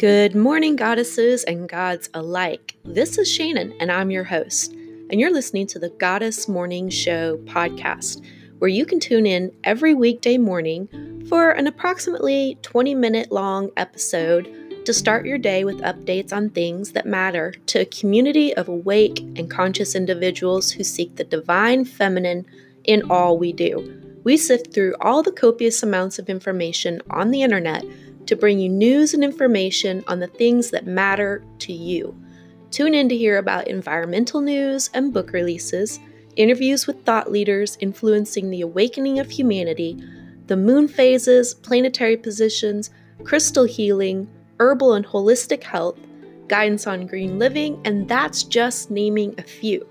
Good morning, goddesses and gods alike. This is Shannon, and I'm your host, and you're listening to the Goddess Morning Show podcast, where you can tune in every weekday morning for an approximately 20-minute long episode to start your day with updates on things that matter to a community of awake and conscious individuals who seek the divine feminine in all we do. We sift through all the copious amounts of information on the internet to bring you news and information on the things that matter to you. Tune in to hear about environmental news and book releases, interviews with thought leaders influencing the awakening of humanity, the moon phases, planetary positions, crystal healing, herbal and holistic health, guidance on green living, and that's just naming a few.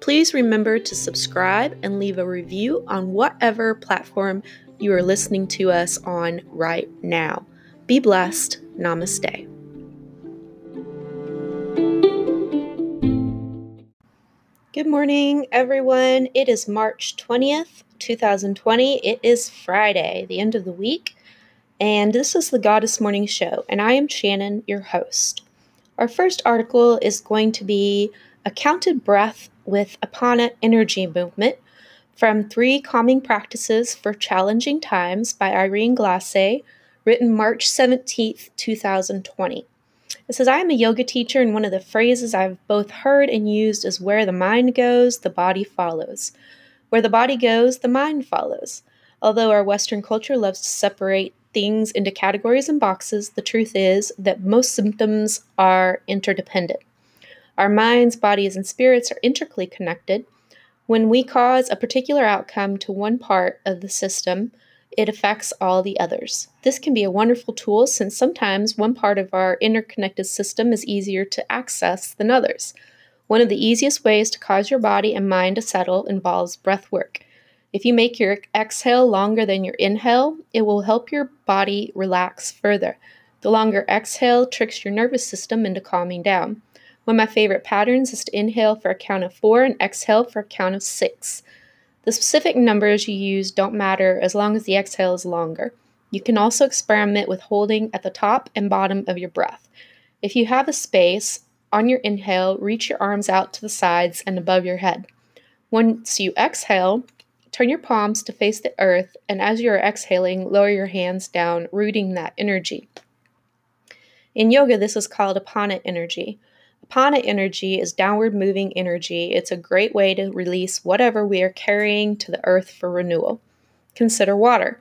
Please remember to subscribe and leave a review on whatever platform you are listening to us on right now. Be blessed. Namaste. Good morning, everyone. It is March 20th, 2020. It is Friday, the end of the week, and this is the Goddess Morning Show, and I am Shannon, your host. Our first article is going to be A Counted Breath with Apana Energy Movement from Three Calming Practices for Challenging Times by Irene Glassé, written March 17th, 2020. It says, I am a yoga teacher, and one of the phrases I've both heard and used is, where the mind goes, the body follows. Where the body goes, the mind follows. Although our Western culture loves to separate things into categories and boxes, the truth is that most symptoms are interdependent. Our minds, bodies, and spirits are intricately connected. When we cause a particular outcome to one part of the system, it affects all the others. This can be a wonderful tool since sometimes one part of our interconnected system is easier to access than others. One of the easiest ways to cause your body and mind to settle involves breath work. If you make your exhale longer than your inhale, it will help your body relax further. The longer exhale tricks your nervous system into calming down. One of my favorite patterns is to inhale for a count of 4 and exhale for a count of 6. The specific numbers you use don't matter as long as the exhale is longer. You can also experiment with holding at the top and bottom of your breath. If you have a space, on your inhale, reach your arms out to the sides and above your head. Once you exhale, turn your palms to face the earth, and as you are exhaling, lower your hands down, rooting that energy. In yoga, this is called apana energy. Apana energy is downward moving energy. It's a great way to release whatever we are carrying to the earth for renewal. Consider water.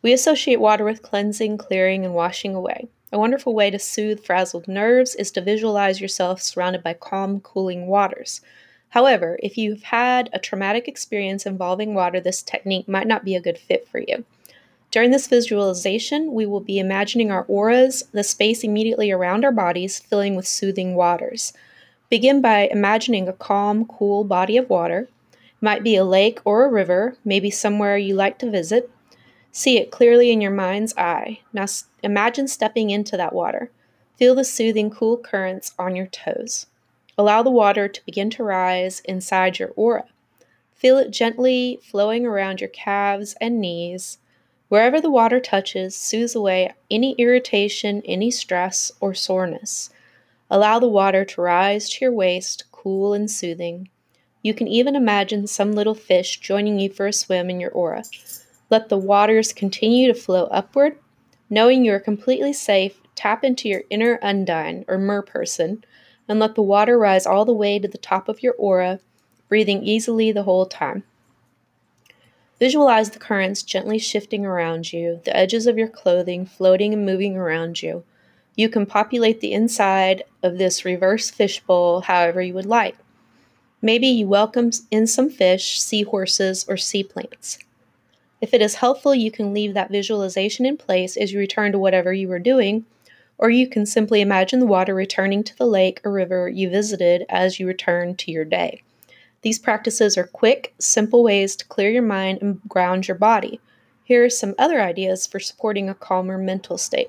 We associate water with cleansing, clearing, and washing away. A wonderful way to soothe frazzled nerves is to visualize yourself surrounded by calm, cooling waters. However, if you've had a traumatic experience involving water, this technique might not be a good fit for you. During this visualization, we will be imagining our auras, the space immediately around our bodies, filling with soothing waters. Begin by imagining a calm, cool body of water. It might be a lake or a river, maybe somewhere you like to visit. See it clearly in your mind's eye. Now imagine stepping into that water. Feel the soothing, cool currents on your toes. Allow the water to begin to rise inside your aura. Feel it gently flowing around your calves and knees. Wherever the water touches, soothes away any irritation, any stress, or soreness. Allow the water to rise to your waist, cool and soothing. You can even imagine some little fish joining you for a swim in your aura. Let the waters continue to flow upward. Knowing you are completely safe, tap into your inner undine, or merperson, and let the water rise all the way to the top of your aura, breathing easily the whole time. Visualize the currents gently shifting around you, the edges of your clothing floating and moving around you. You can populate the inside of this reverse fishbowl however you would like. Maybe you welcome in some fish, seahorses, or seaplanes. If it is helpful, you can leave that visualization in place as you return to whatever you were doing, or you can simply imagine the water returning to the lake or river you visited as you return to your day. These practices are quick, simple ways to clear your mind and ground your body. Here are some other ideas for supporting a calmer mental state.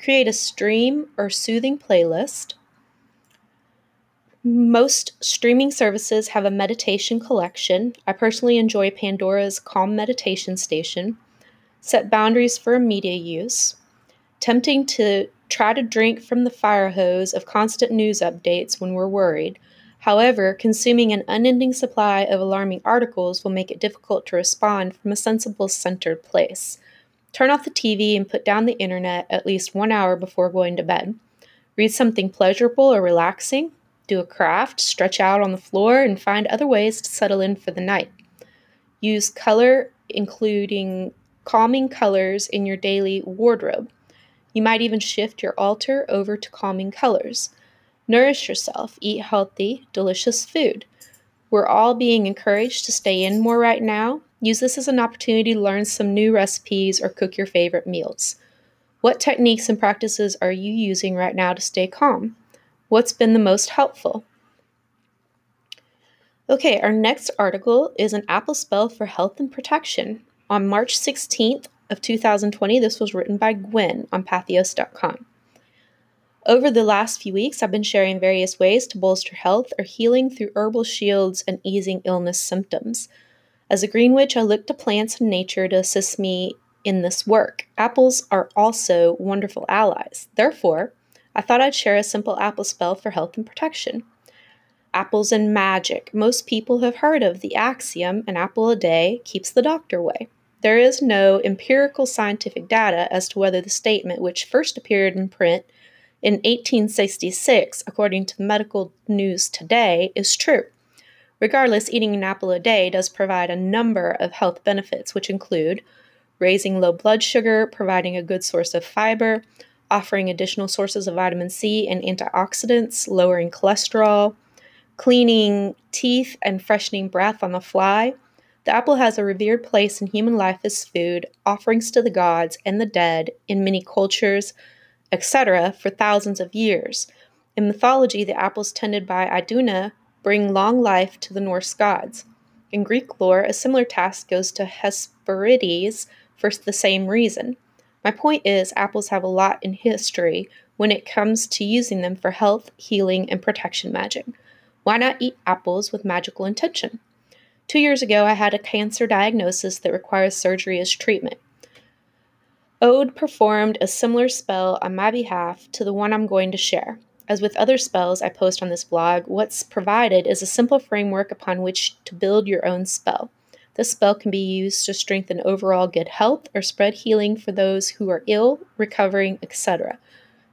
Create a stream or soothing playlist. Most streaming services have a meditation collection. I personally enjoy Pandora's Calm Meditation Station. Set boundaries for media use. Tempting to Try to drink from the fire hose of constant news updates when we're worried. However, consuming an unending supply of alarming articles will make it difficult to respond from a sensible, centered place. Turn off the TV and put down the internet at least 1 hour before going to bed. Read something pleasurable or relaxing. Do a craft, stretch out on the floor, and find other ways to settle in for the night. Use color, including calming colors, in your daily wardrobe. You might even shift your altar over to calming colors. Nourish yourself. Eat healthy, delicious food. We're all being encouraged to stay in more right now. Use this as an opportunity to learn some new recipes or cook your favorite meals. What techniques and practices are you using right now to stay calm? What's been the most helpful? Okay, our next article is an apple spell for health and protection. On March 16th of 2020, this was written by Gwen on Patheos.com. Over the last few weeks, I've been sharing various ways to bolster health or healing through herbal shields and easing illness symptoms. As a green witch, I look to plants and nature to assist me in this work. Apples are also wonderful allies. Therefore, I thought I'd share a simple apple spell for health and protection. Apples and magic. Most people have heard of the axiom, an apple a day keeps the doctor away. There is no empirical scientific data as to whether the statement, which first appeared in print in 1866, according to the Medical News Today, is true. Regardless, eating an apple a day does provide a number of health benefits, which include raising low blood sugar, providing a good source of fiber, offering additional sources of vitamin C and antioxidants, lowering cholesterol, cleaning teeth, and freshening breath on the fly. The apple has a revered place in human life as food, offerings to the gods and the dead in many cultures, etc., for thousands of years. In mythology, the apples tended by Iduna bring long life to the Norse gods. In Greek lore, a similar task goes to Hesperides for the same reason. My point is, apples have a lot in history when it comes to using them for health, healing, and protection magic. Why not eat apples with magical intention? 2 years ago, I had a cancer diagnosis that requires surgery as treatment. Ode performed a similar spell on my behalf to the one I'm going to share. As with other spells I post on this blog, what's provided is a simple framework upon which to build your own spell. This spell can be used to strengthen overall good health or spread healing for those who are ill, recovering, etc.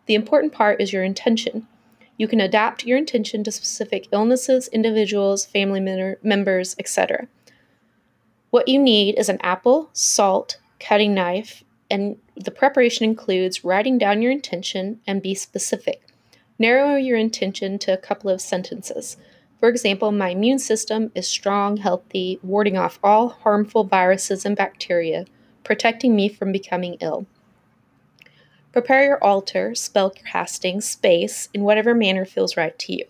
The important part is your intention. You can adapt your intention to specific illnesses, individuals, family members, etc. What you need is an apple, salt, cutting knife, and the preparation includes writing down your intention and be specific. Narrow your intention to a couple of sentences. For example, my immune system is strong, healthy, warding off all harmful viruses and bacteria, protecting me from becoming ill. Prepare your altar, spellcasting space in whatever manner feels right to you.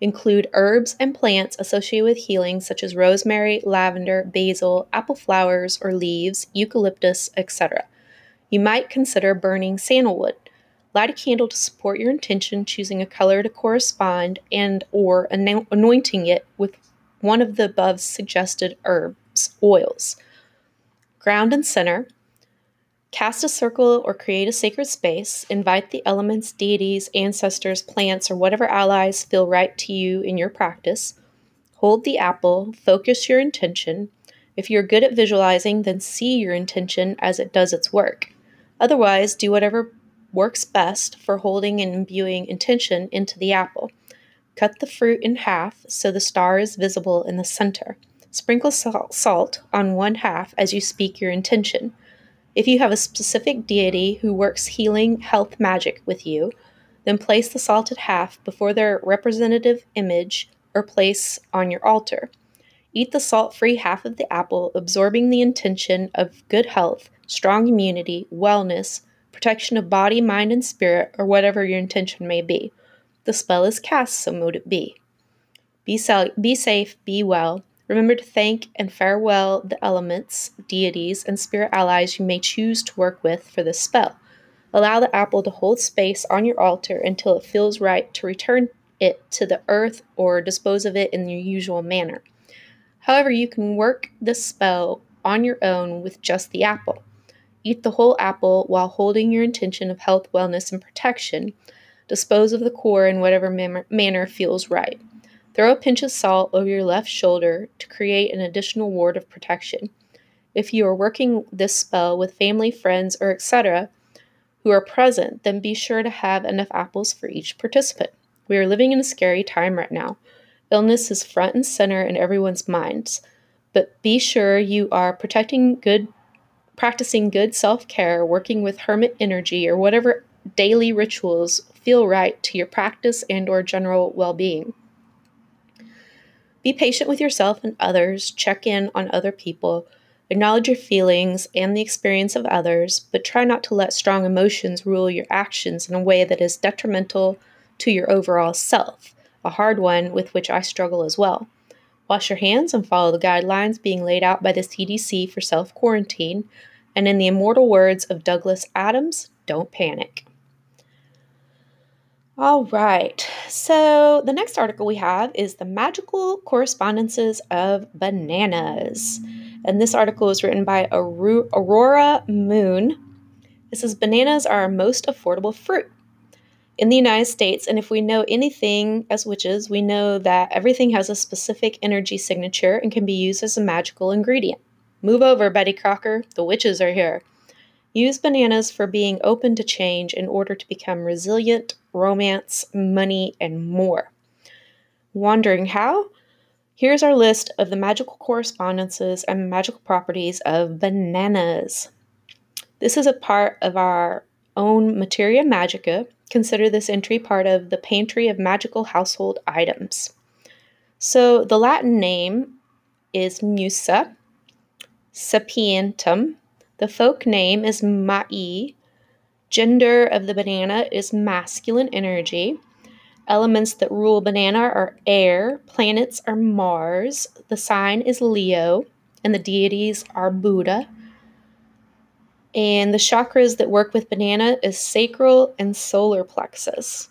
Include herbs and plants associated with healing such as rosemary, lavender, basil, apple flowers or leaves, eucalyptus, etc. You might consider burning sandalwood. Light a candle to support your intention, choosing a color to correspond and or anointing it with one of the above suggested herbs, oils. Ground and center. Cast a circle or create a sacred space. Invite the elements, deities, ancestors, plants, or whatever allies feel right to you in your practice. Hold the apple. Focus your intention. If you're good at visualizing, then see your intention as it does its work. Otherwise, do whatever works best for holding and imbuing intention into the apple. Cut the fruit in half so the star is visible in the center. Sprinkle salt on one half as you speak your intention. If you have a specific deity who works healing health magic with you, then place the salted half before their representative image or place on your altar. Eat the salt-free half of the apple, absorbing the intention of good health, strong immunity, wellness, protection of body, mind, and spirit, or whatever your intention may be. The spell is cast, so mote it be. Be safe, be well. Remember to thank and farewell the elements, deities, and spirit allies you may choose to work with for this spell. Allow the apple to hold space on your altar until it feels right to return it to the earth or dispose of it in your usual manner. However, you can work this spell on your own with just the apple. Eat the whole apple while holding your intention of health, wellness, and protection. Dispose of the core in whatever manner feels right. Throw a pinch of salt over your left shoulder to create an additional ward of protection. If you are working this spell with family, friends, or etc. who are present, then be sure to have enough apples for each participant. We are living in a scary time right now. Illness is front and center in everyone's minds, but be sure you are practicing good self-care, working with hermit energy, or whatever daily rituals feel right to your practice and/or general well-being. Be patient with yourself and others, check in on other people, acknowledge your feelings and the experience of others, but try not to let strong emotions rule your actions in a way that is detrimental to your overall self, a hard one with which I struggle as well. Wash your hands and follow the guidelines being laid out by the CDC for self-quarantine, and in the immortal words of Douglas Adams, don't panic. All right, so the next article we have is The Magical Correspondences of Bananas. And this article is written by Aurora Moon. This is bananas are our most affordable fruit in the United States. And if we know anything as witches, we know that everything has a specific energy signature and can be used as a magical ingredient. Move over, Betty Crocker. The witches are here. Use bananas for being open to change in order to become resilient, romance, money, and more. Wondering how? Here's our list of the magical correspondences and magical properties of bananas. This is a part of our own Materia Magica. Consider this entry part of the Pantry of Magical Household Items. So the Latin name is Musa Sapientum. The folk name is Ma'i. Gender of the banana is masculine energy. Elements that rule banana are air. Planets are Mars. The sign is Leo. And the deities are Buddha. And the chakras that work with banana is sacral and solar plexus.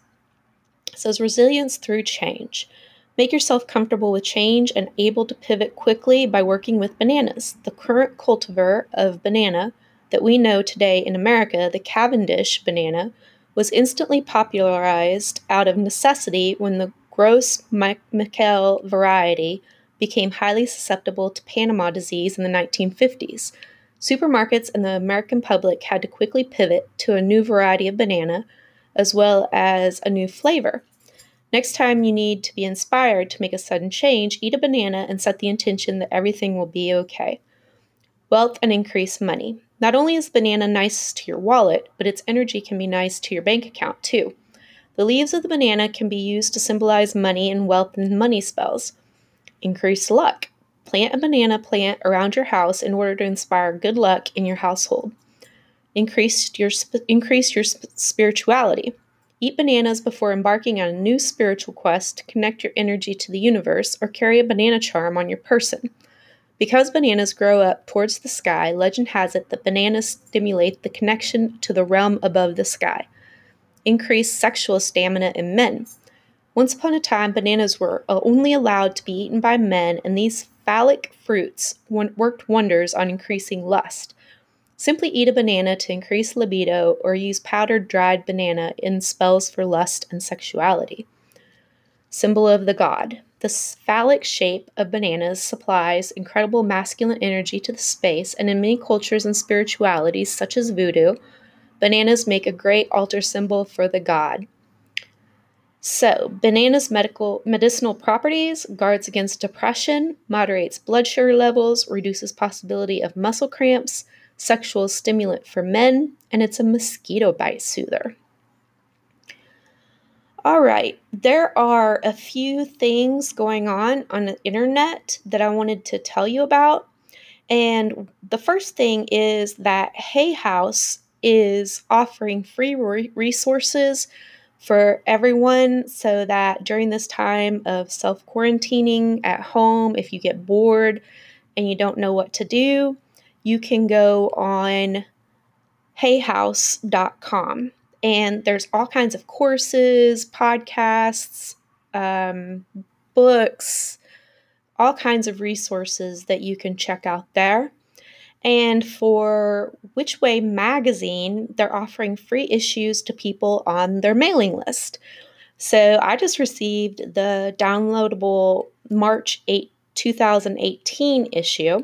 It says resilience through change. Make yourself comfortable with change and able to pivot quickly by working with bananas. The current cultivar of banana that we know today in America, the Cavendish banana, was instantly popularized out of necessity when the Gros Michel variety became highly susceptible to Panama disease in the 1950s. Supermarkets and the American public had to quickly pivot to a new variety of banana as well as a new flavor. Next time you need to be inspired to make a sudden change, eat a banana and set the intention that everything will be okay. Wealth and increase money. Not only is banana nice to your wallet, but its energy can be nice to your bank account too. The leaves of the banana can be used to symbolize money and wealth and money spells. Increase luck. Plant a banana plant around your house in order to inspire good luck in your household. Increase your spirituality. Eat bananas before embarking on a new spiritual quest to connect your energy to the universe or carry a banana charm on your person. Because bananas grow up towards the sky, legend has it that bananas stimulate the connection to the realm above the sky. Increase sexual stamina in men. Once upon a time, bananas were only allowed to be eaten by men, and these phallic fruits worked wonders on increasing lust. Simply eat a banana to increase libido or use powdered dried banana in spells for lust and sexuality. Symbol of the god. The phallic shape of bananas supplies incredible masculine energy to the space, and in many cultures and spiritualities, such as voodoo, bananas make a great altar symbol for the god. So, bananas' medicinal properties: guards against depression, moderates blood sugar levels, reduces possibility of muscle cramps, sexual stimulant for men, and it's a mosquito bite soother. All right, there are a few things going on the internet that I wanted to tell you about. And the first thing is that Hay House is offering free resources for everyone so that during this time of self-quarantining at home, if you get bored and you don't know what to do, you can go on hayhouse.com, and there's all kinds of courses, podcasts, books, all kinds of resources that you can check out there. And for Which Way Magazine, they're offering free issues to people on their mailing list. So I just received the downloadable March 8, 2018 issue,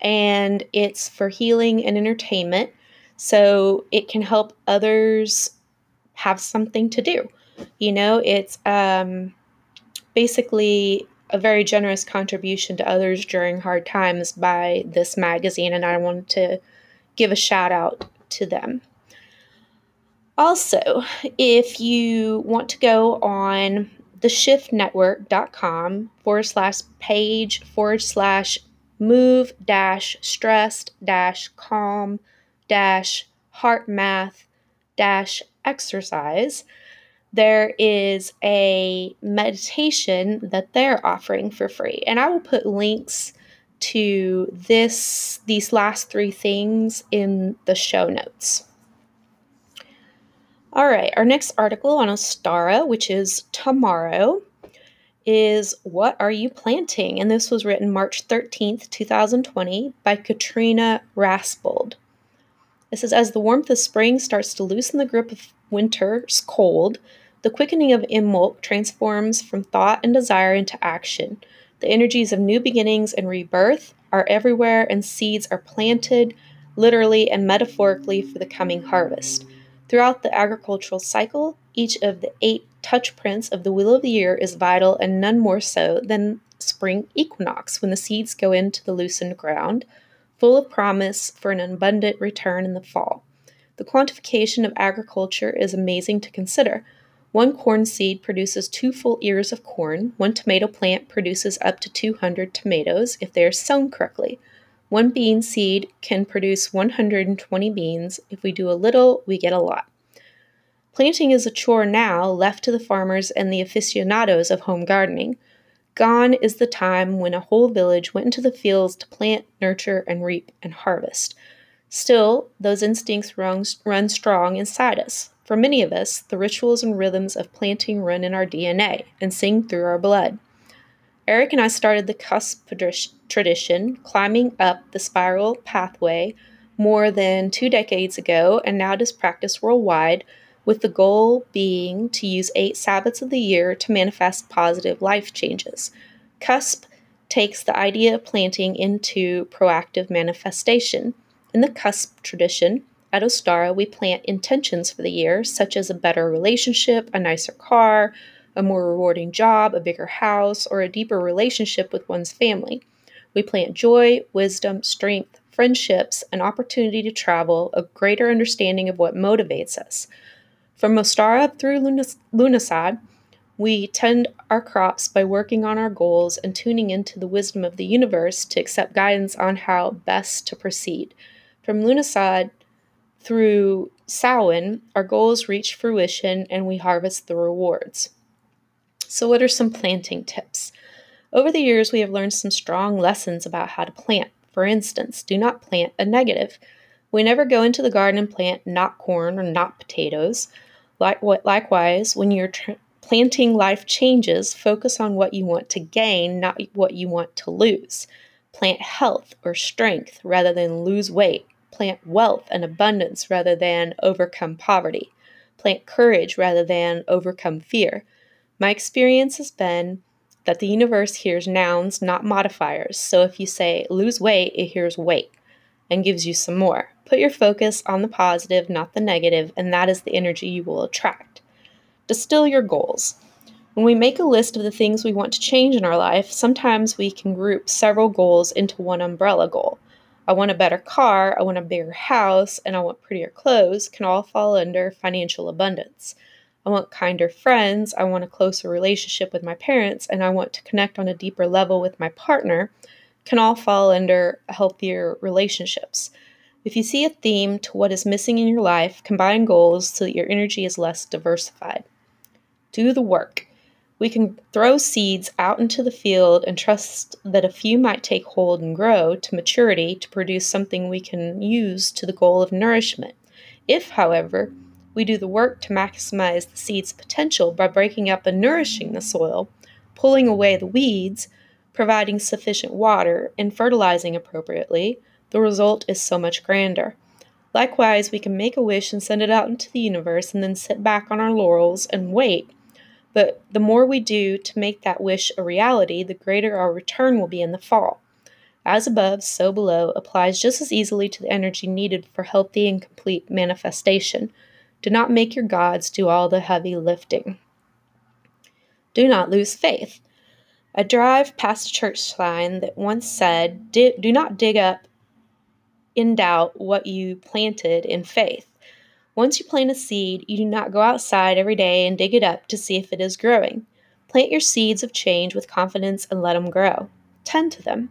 and it's for healing and entertainment, so it can help others have something to do. You know, it's basically a very generous contribution to others during hard times by this magazine, and I wanted to give a shout out to them. Also, if you want to go on theshiftnetwork.com /page/move-stressed-calm-heartmath-exercise, there is a meditation that they're offering for free. And I will put links to these last three things in the show notes. All right, our next article on Ostara, which is tomorrow, is What Are You Planting? And this was written March 13th, 2020 by Katrina Rasbold. It says, as the warmth of spring starts to loosen the grip of winter's cold, the quickening of Imbolc transforms from thought and desire into action. The energies of new beginnings and rebirth are everywhere, and seeds are planted literally and metaphorically for the coming harvest. Throughout the agricultural cycle, each of the 8 touch prints of the wheel of the year is vital, and none more so than spring equinox, when the seeds go into the loosened ground, full of promise for an abundant return in the fall. The quantification of agriculture is amazing to consider. One corn seed produces 2 full ears of corn. One tomato plant produces up to 200 tomatoes if they are sown correctly. One bean seed can produce 120 beans. If we do a little, we get a lot. Planting is a chore now left to the farmers and the aficionados of home gardening. Gone is the time when a whole village went into the fields to plant, nurture, and reap and harvest. Still, those instincts run strong inside us. For many of us, the rituals and rhythms of planting run in our DNA and sing through our blood. Eric and I started the CUSP tradition, climbing up the spiral pathway, more than 2 decades ago, and now it is practiced worldwide, with the goal being to use 8 Sabbats of the year to manifest positive life changes. CUSP takes the idea of planting into proactive manifestation. In the CUSP tradition, at Ostara, we plant intentions for the year, such as a better relationship, a nicer car, a more rewarding job, a bigger house, or a deeper relationship with one's family. We plant joy, wisdom, strength, friendships, an opportunity to travel, a greater understanding of what motivates us. From Ostara through Lughnasadh, we tend our crops by working on our goals and tuning into the wisdom of the universe to accept guidance on how best to proceed. From Lughnasadh through Samhain, our goals reach fruition and we harvest the rewards. So what are some planting tips? Over the years, we have learned some strong lessons about how to plant. For instance, do not plant a negative. We never go into the garden and plant not corn or not potatoes. Likewise, when you're planting life changes, focus on what you want to gain, not what you want to lose. Plant health or strength rather than lose weight. Plant wealth and abundance rather than overcome poverty. Plant courage rather than overcome fear. My experience has been that the universe hears nouns, not modifiers. So if you say lose weight, it hears weight and gives you some more. Put your focus on the positive, not the negative, and that is the energy you will attract. Distill your goals. When we make a list of the things we want to change in our life, sometimes we can group several goals into one umbrella goal. I want a better car, I want a bigger house, and I want prettier clothes can all fall under financial abundance. I want kinder friends, I want a closer relationship with my parents, and I want to connect on a deeper level with my partner can all fall under healthier relationships. If you see a theme to what is missing in your life, combine goals so that your energy is less diversified. Do the work. We can throw seeds out into the field and trust that a few might take hold and grow to maturity to produce something we can use to the goal of nourishment. If, however, we do the work to maximize the seed's potential by breaking up and nourishing the soil, pulling away the weeds, providing sufficient water, and fertilizing appropriately, the result is so much grander. Likewise, we can make a wish and send it out into the universe and then sit back on our laurels and wait. But the more we do to make that wish a reality, the greater our return will be in the fall. As above, so below applies just as easily to the energy needed for healthy and complete manifestation. Do not make your gods do all the heavy lifting. Do not lose faith. I drive past a church sign that once said, do not dig up in doubt what you planted in faith. Once you plant a seed, you do not go outside every day and dig it up to see if it is growing. Plant your seeds of change with confidence and let them grow. Tend to them.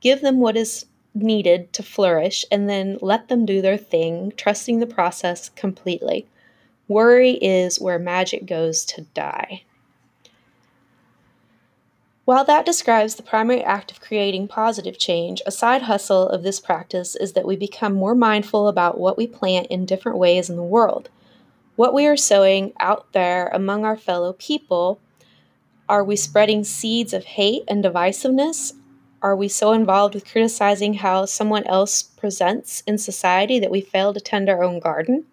Give them what is needed to flourish, and then let them do their thing, trusting the process completely. Worry is where magic goes to die. While that describes the primary act of creating positive change, a side hustle of this practice is that we become more mindful about what we plant in different ways in the world. What we are sowing out there among our fellow people, are we spreading seeds of hate and divisiveness? Are we so involved with criticizing how someone else presents in society that we fail to tend our own garden?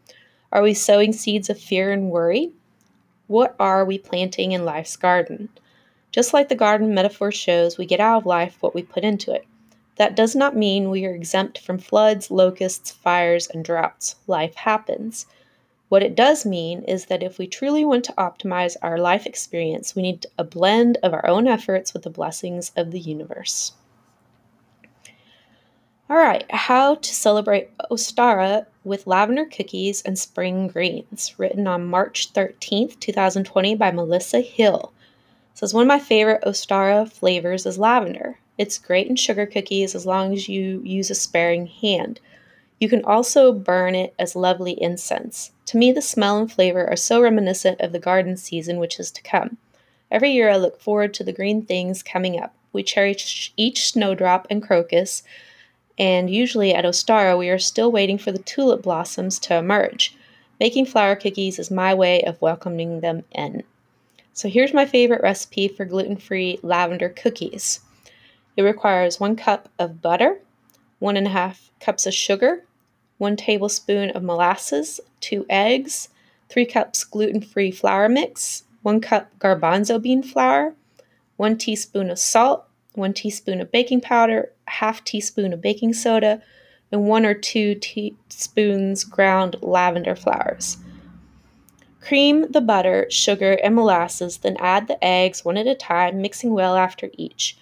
Are we sowing seeds of fear and worry? What are we planting in life's garden? Just like the garden metaphor shows, we get out of life what we put into it. That does not mean we are exempt from floods, locusts, fires, and droughts. Life happens. What it does mean is that if we truly want to optimize our life experience, we need a blend of our own efforts with the blessings of the universe. All right, how to celebrate Ostara with lavender cookies and spring greens, written on March 13th, 2020 by Melissa Hill. It says, one of my favorite Ostara flavors is lavender. It's great in sugar cookies as long as you use a sparing hand. You can also burn it as lovely incense. To me, the smell and flavor are so reminiscent of the garden season which is to come. Every year I look forward to the green things coming up. We cherish each snowdrop and crocus, and usually at Ostara we are still waiting for the tulip blossoms to emerge. Making flower cookies is my way of welcoming them in. So here's my favorite recipe for gluten-free lavender cookies. It requires 1 cup of butter, 1.5 cups of sugar, 1 tablespoon of molasses, 2 eggs, 3 cups gluten-free flour mix, 1 cup garbanzo bean flour, 1 teaspoon of salt, 1 teaspoon of baking powder, 1/2 teaspoon of baking soda, and 1 or 2 teaspoons ground lavender flowers. Cream the butter, sugar, and molasses, then add the eggs one at a time, mixing well after each.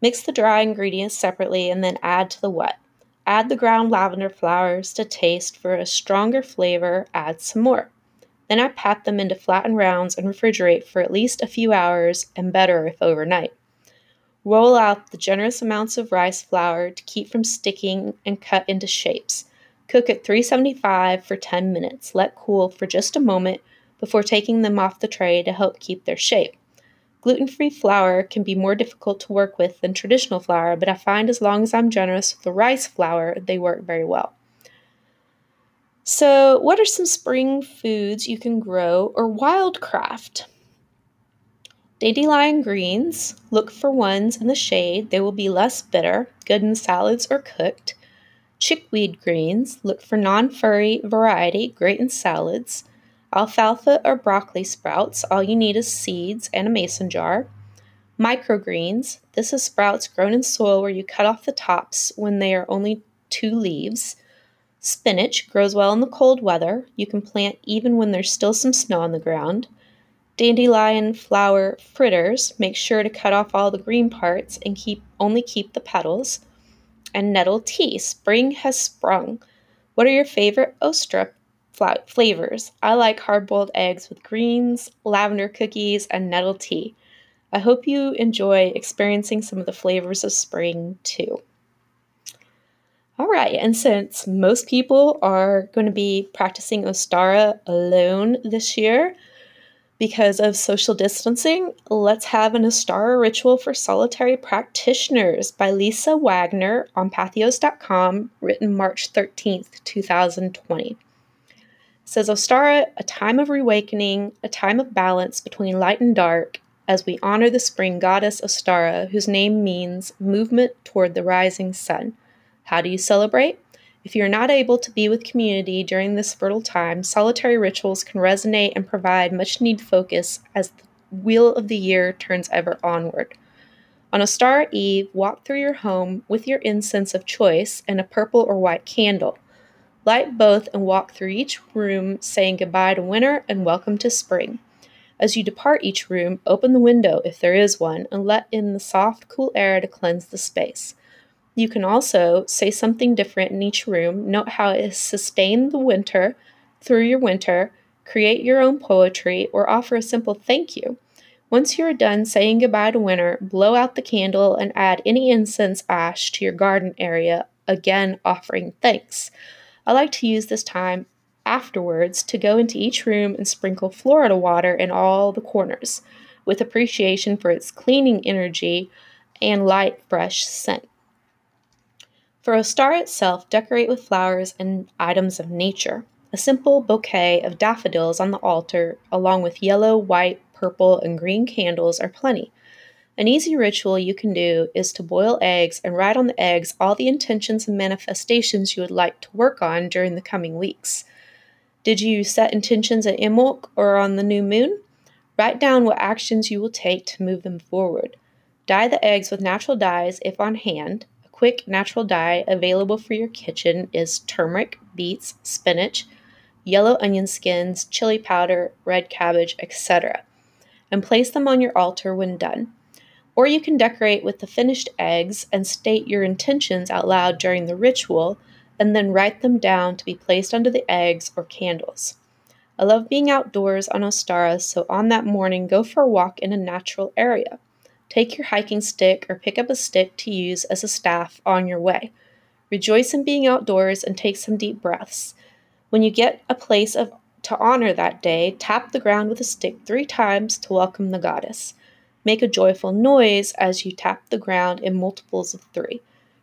Mix the dry ingredients separately and then add to the wet. Add the ground lavender flowers to taste for a stronger flavor, add some more. Then I pat them into flattened rounds and refrigerate for at least a few hours, and better if overnight. Roll out the generous amounts of rice flour to keep from sticking and cut into shapes. Cook at 375 for 10 minutes. Let cool for just a moment before taking them off the tray to help keep their shape. Gluten-free flour can be more difficult to work with than traditional flour, but I find as long as I'm generous with the rice flour, they work very well. So what are some spring foods you can grow or wildcraft? Dandelion greens. Look for ones in the shade. They will be less bitter, good in salads or cooked. Chickweed greens. Look for non-furry variety, great in salads. Alfalfa or broccoli sprouts, all you need is seeds and a mason jar. Microgreens, this is sprouts grown in soil where you cut off the tops when they are only 2 leaves. Spinach grows well in the cold weather, you can plant even when there's still some snow on the ground. Dandelion flower fritters, make sure to cut off all the green parts and only keep the petals. And nettle tea, spring has sprung. What are your favorite Ostara flavors? I like hard-boiled eggs with greens, lavender cookies, and nettle tea. I hope you enjoy experiencing some of the flavors of spring too. All right, and since most people are going to be practicing Ostara alone this year because of social distancing, let's have an Ostara Ritual for Solitary Practitioners by Lisa Wagner on patheos.com, written March 13th, 2020. Says Ostara, a time of reawakening, a time of balance between light and dark, as we honor the spring goddess Ostara, whose name means movement toward the rising sun. How do you celebrate? If you're not able to be with community during this fertile time, solitary rituals can resonate and provide much-needed focus as the wheel of the year turns ever onward. On Ostara Eve, walk through your home with your incense of choice and a purple or white candle. Light both and walk through each room, saying goodbye to winter and welcome to spring. As you depart each room, open the window, if there is one, and let in the soft, cool air to cleanse the space. You can also say something different in each room, note how it has sustained the winter through your winter, create your own poetry, or offer a simple thank you. Once you are done saying goodbye to winter, blow out the candle and add any incense ash to your garden area, again offering thanks. I like to use this time afterwards to go into each room and sprinkle Florida water in all the corners, with appreciation for its cleaning energy and light, fresh scent. For Ostara itself, decorate with flowers and items of nature. A simple bouquet of daffodils on the altar, along with yellow, white, purple, and green candles are plenty. An easy ritual you can do is to boil eggs and write on the eggs all the intentions and manifestations you would like to work on during the coming weeks. Did you set intentions at Imbolc or on the new moon? Write down what actions you will take to move them forward. Dye the eggs with natural dyes if on hand. A quick natural dye available for your kitchen is turmeric, beets, spinach, yellow onion skins, chili powder, red cabbage, etc., and place them on your altar when done. Or you can decorate with the finished eggs and state your intentions out loud during the ritual, and then write them down to be placed under the eggs or candles. I love being outdoors on Ostara, so on that morning, go for a walk in a natural area. Take your hiking stick or pick up a stick to use as a staff on your way. Rejoice in being outdoors and take some deep breaths. When you get a place to honor that day, tap the ground with a stick 3 times to welcome the goddess. Make a joyful noise as you tap the ground in multiples of 3.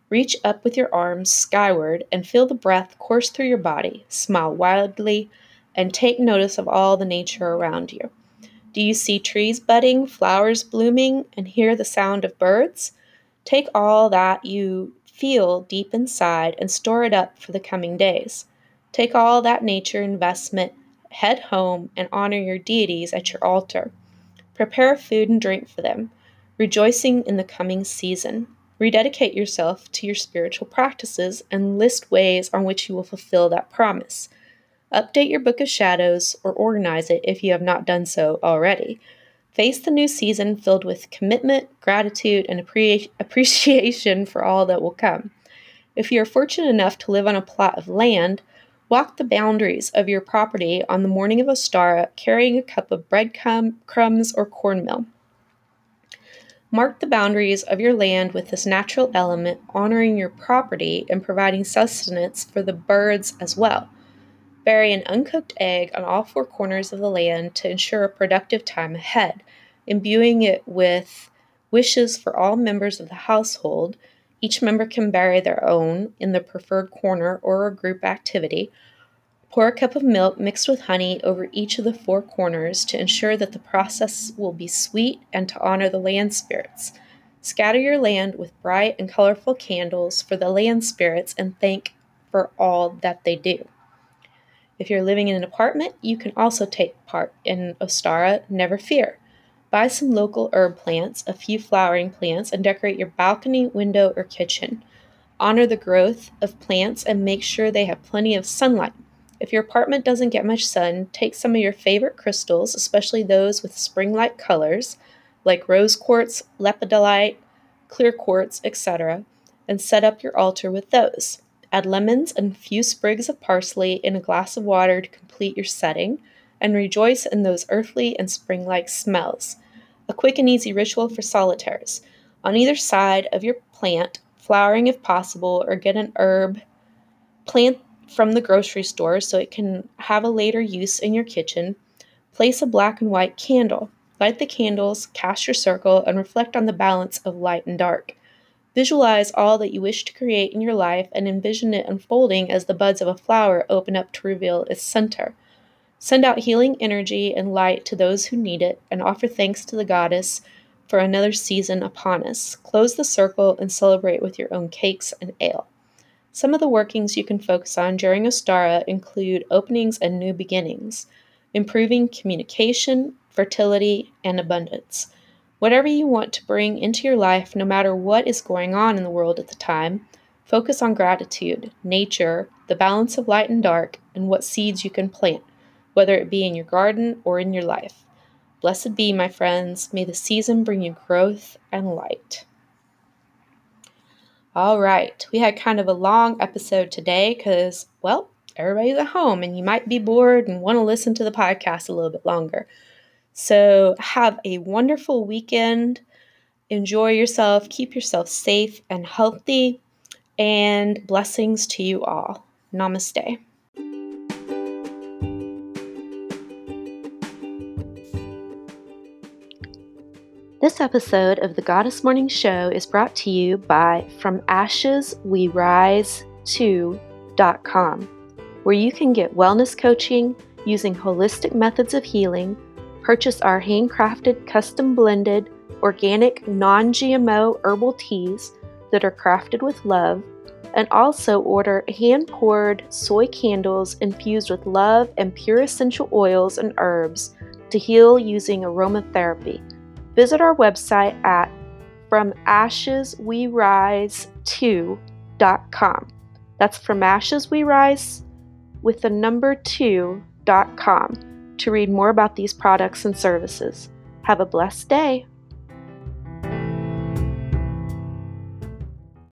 Reach up with your arms skyward and feel the breath course through your body. Smile wildly and take notice of all the nature around you. Do you see trees budding, flowers blooming, and hear the sound of birds? Take all that you feel deep inside and store it up for the coming days. Take all that nature investment, head home, and honor your deities at your altar. Prepare food and drink for them, rejoicing in the coming season. Rededicate yourself to your spiritual practices and list ways on which you will fulfill that promise. Update your book of shadows or organize it if you have not done so already. Face the new season filled with commitment, gratitude, and appreciation for all that will come. If you are fortunate enough to live on a plot of land, walk the boundaries of your property on the morning of Ostara, carrying a cup of bread crumbs or cornmeal. Mark the boundaries of your land with this natural element, honoring your property and providing sustenance for the birds as well. Bury an uncooked egg on all 4 corners of the land to ensure a productive time ahead, imbuing it with wishes for all members of the household. Each member can bury their own in the preferred corner or a group activity. Pour a cup of milk mixed with honey over each of the 4 corners to ensure that the process will be sweet and to honor the land spirits. Scatter your land with bright and colorful candles for the land spirits and thank for all that they do. If you're living in an apartment, you can also take part in Ostara. Never fear. Buy some local herb plants, a few flowering plants, and decorate your balcony, window, or kitchen. Honor the growth of plants and make sure they have plenty of sunlight. If your apartment doesn't get much sun, take some of your favorite crystals, especially those with spring-like colors, like rose quartz, lepidolite, clear quartz, etc., and set up your altar with those. Add lemons and a few sprigs of parsley in a glass of water to complete your setting, and rejoice in those earthly and spring-like smells. A quick and easy ritual for solitaires. On either side of your plant, flowering if possible, or get an herb plant from the grocery store so it can have a later use in your kitchen. Place a black and white candle. Light the candles, cast your circle, and reflect on the balance of light and dark. Visualize all that you wish to create in your life and envision it unfolding as the buds of a flower open up to reveal its center. Send out healing energy and light to those who need it, and offer thanks to the goddess for another season upon us. Close the circle and celebrate with your own cakes and ale. Some of the workings you can focus on during Ostara include openings and new beginnings, improving communication, fertility, and abundance. Whatever you want to bring into your life, no matter what is going on in the world at the time, focus on gratitude, nature, the balance of light and dark, and what seeds you can plant, whether it be in your garden or in your life. Blessed be, my friends. May the season bring you growth and light. All right, we had kind of a long episode today because, well, everybody's at home and you might be bored and want to listen to the podcast a little bit longer. So have a wonderful weekend. Enjoy yourself. Keep yourself safe and healthy. And blessings to you all. Namaste. This episode of the Goddess Morning Show is brought to you by From AshesWeRise2.com, where you can get wellness coaching using holistic methods of healing, purchase our handcrafted, custom-blended, organic, non-GMO herbal teas that are crafted with love, and also order hand-poured soy candles infused with love and pure essential oils and herbs to heal using aromatherapy. Visit our website at FromAshesWeRise2.com. That's From Ashes We Rise with the number 2.com to read more about these products and services. Have a blessed day.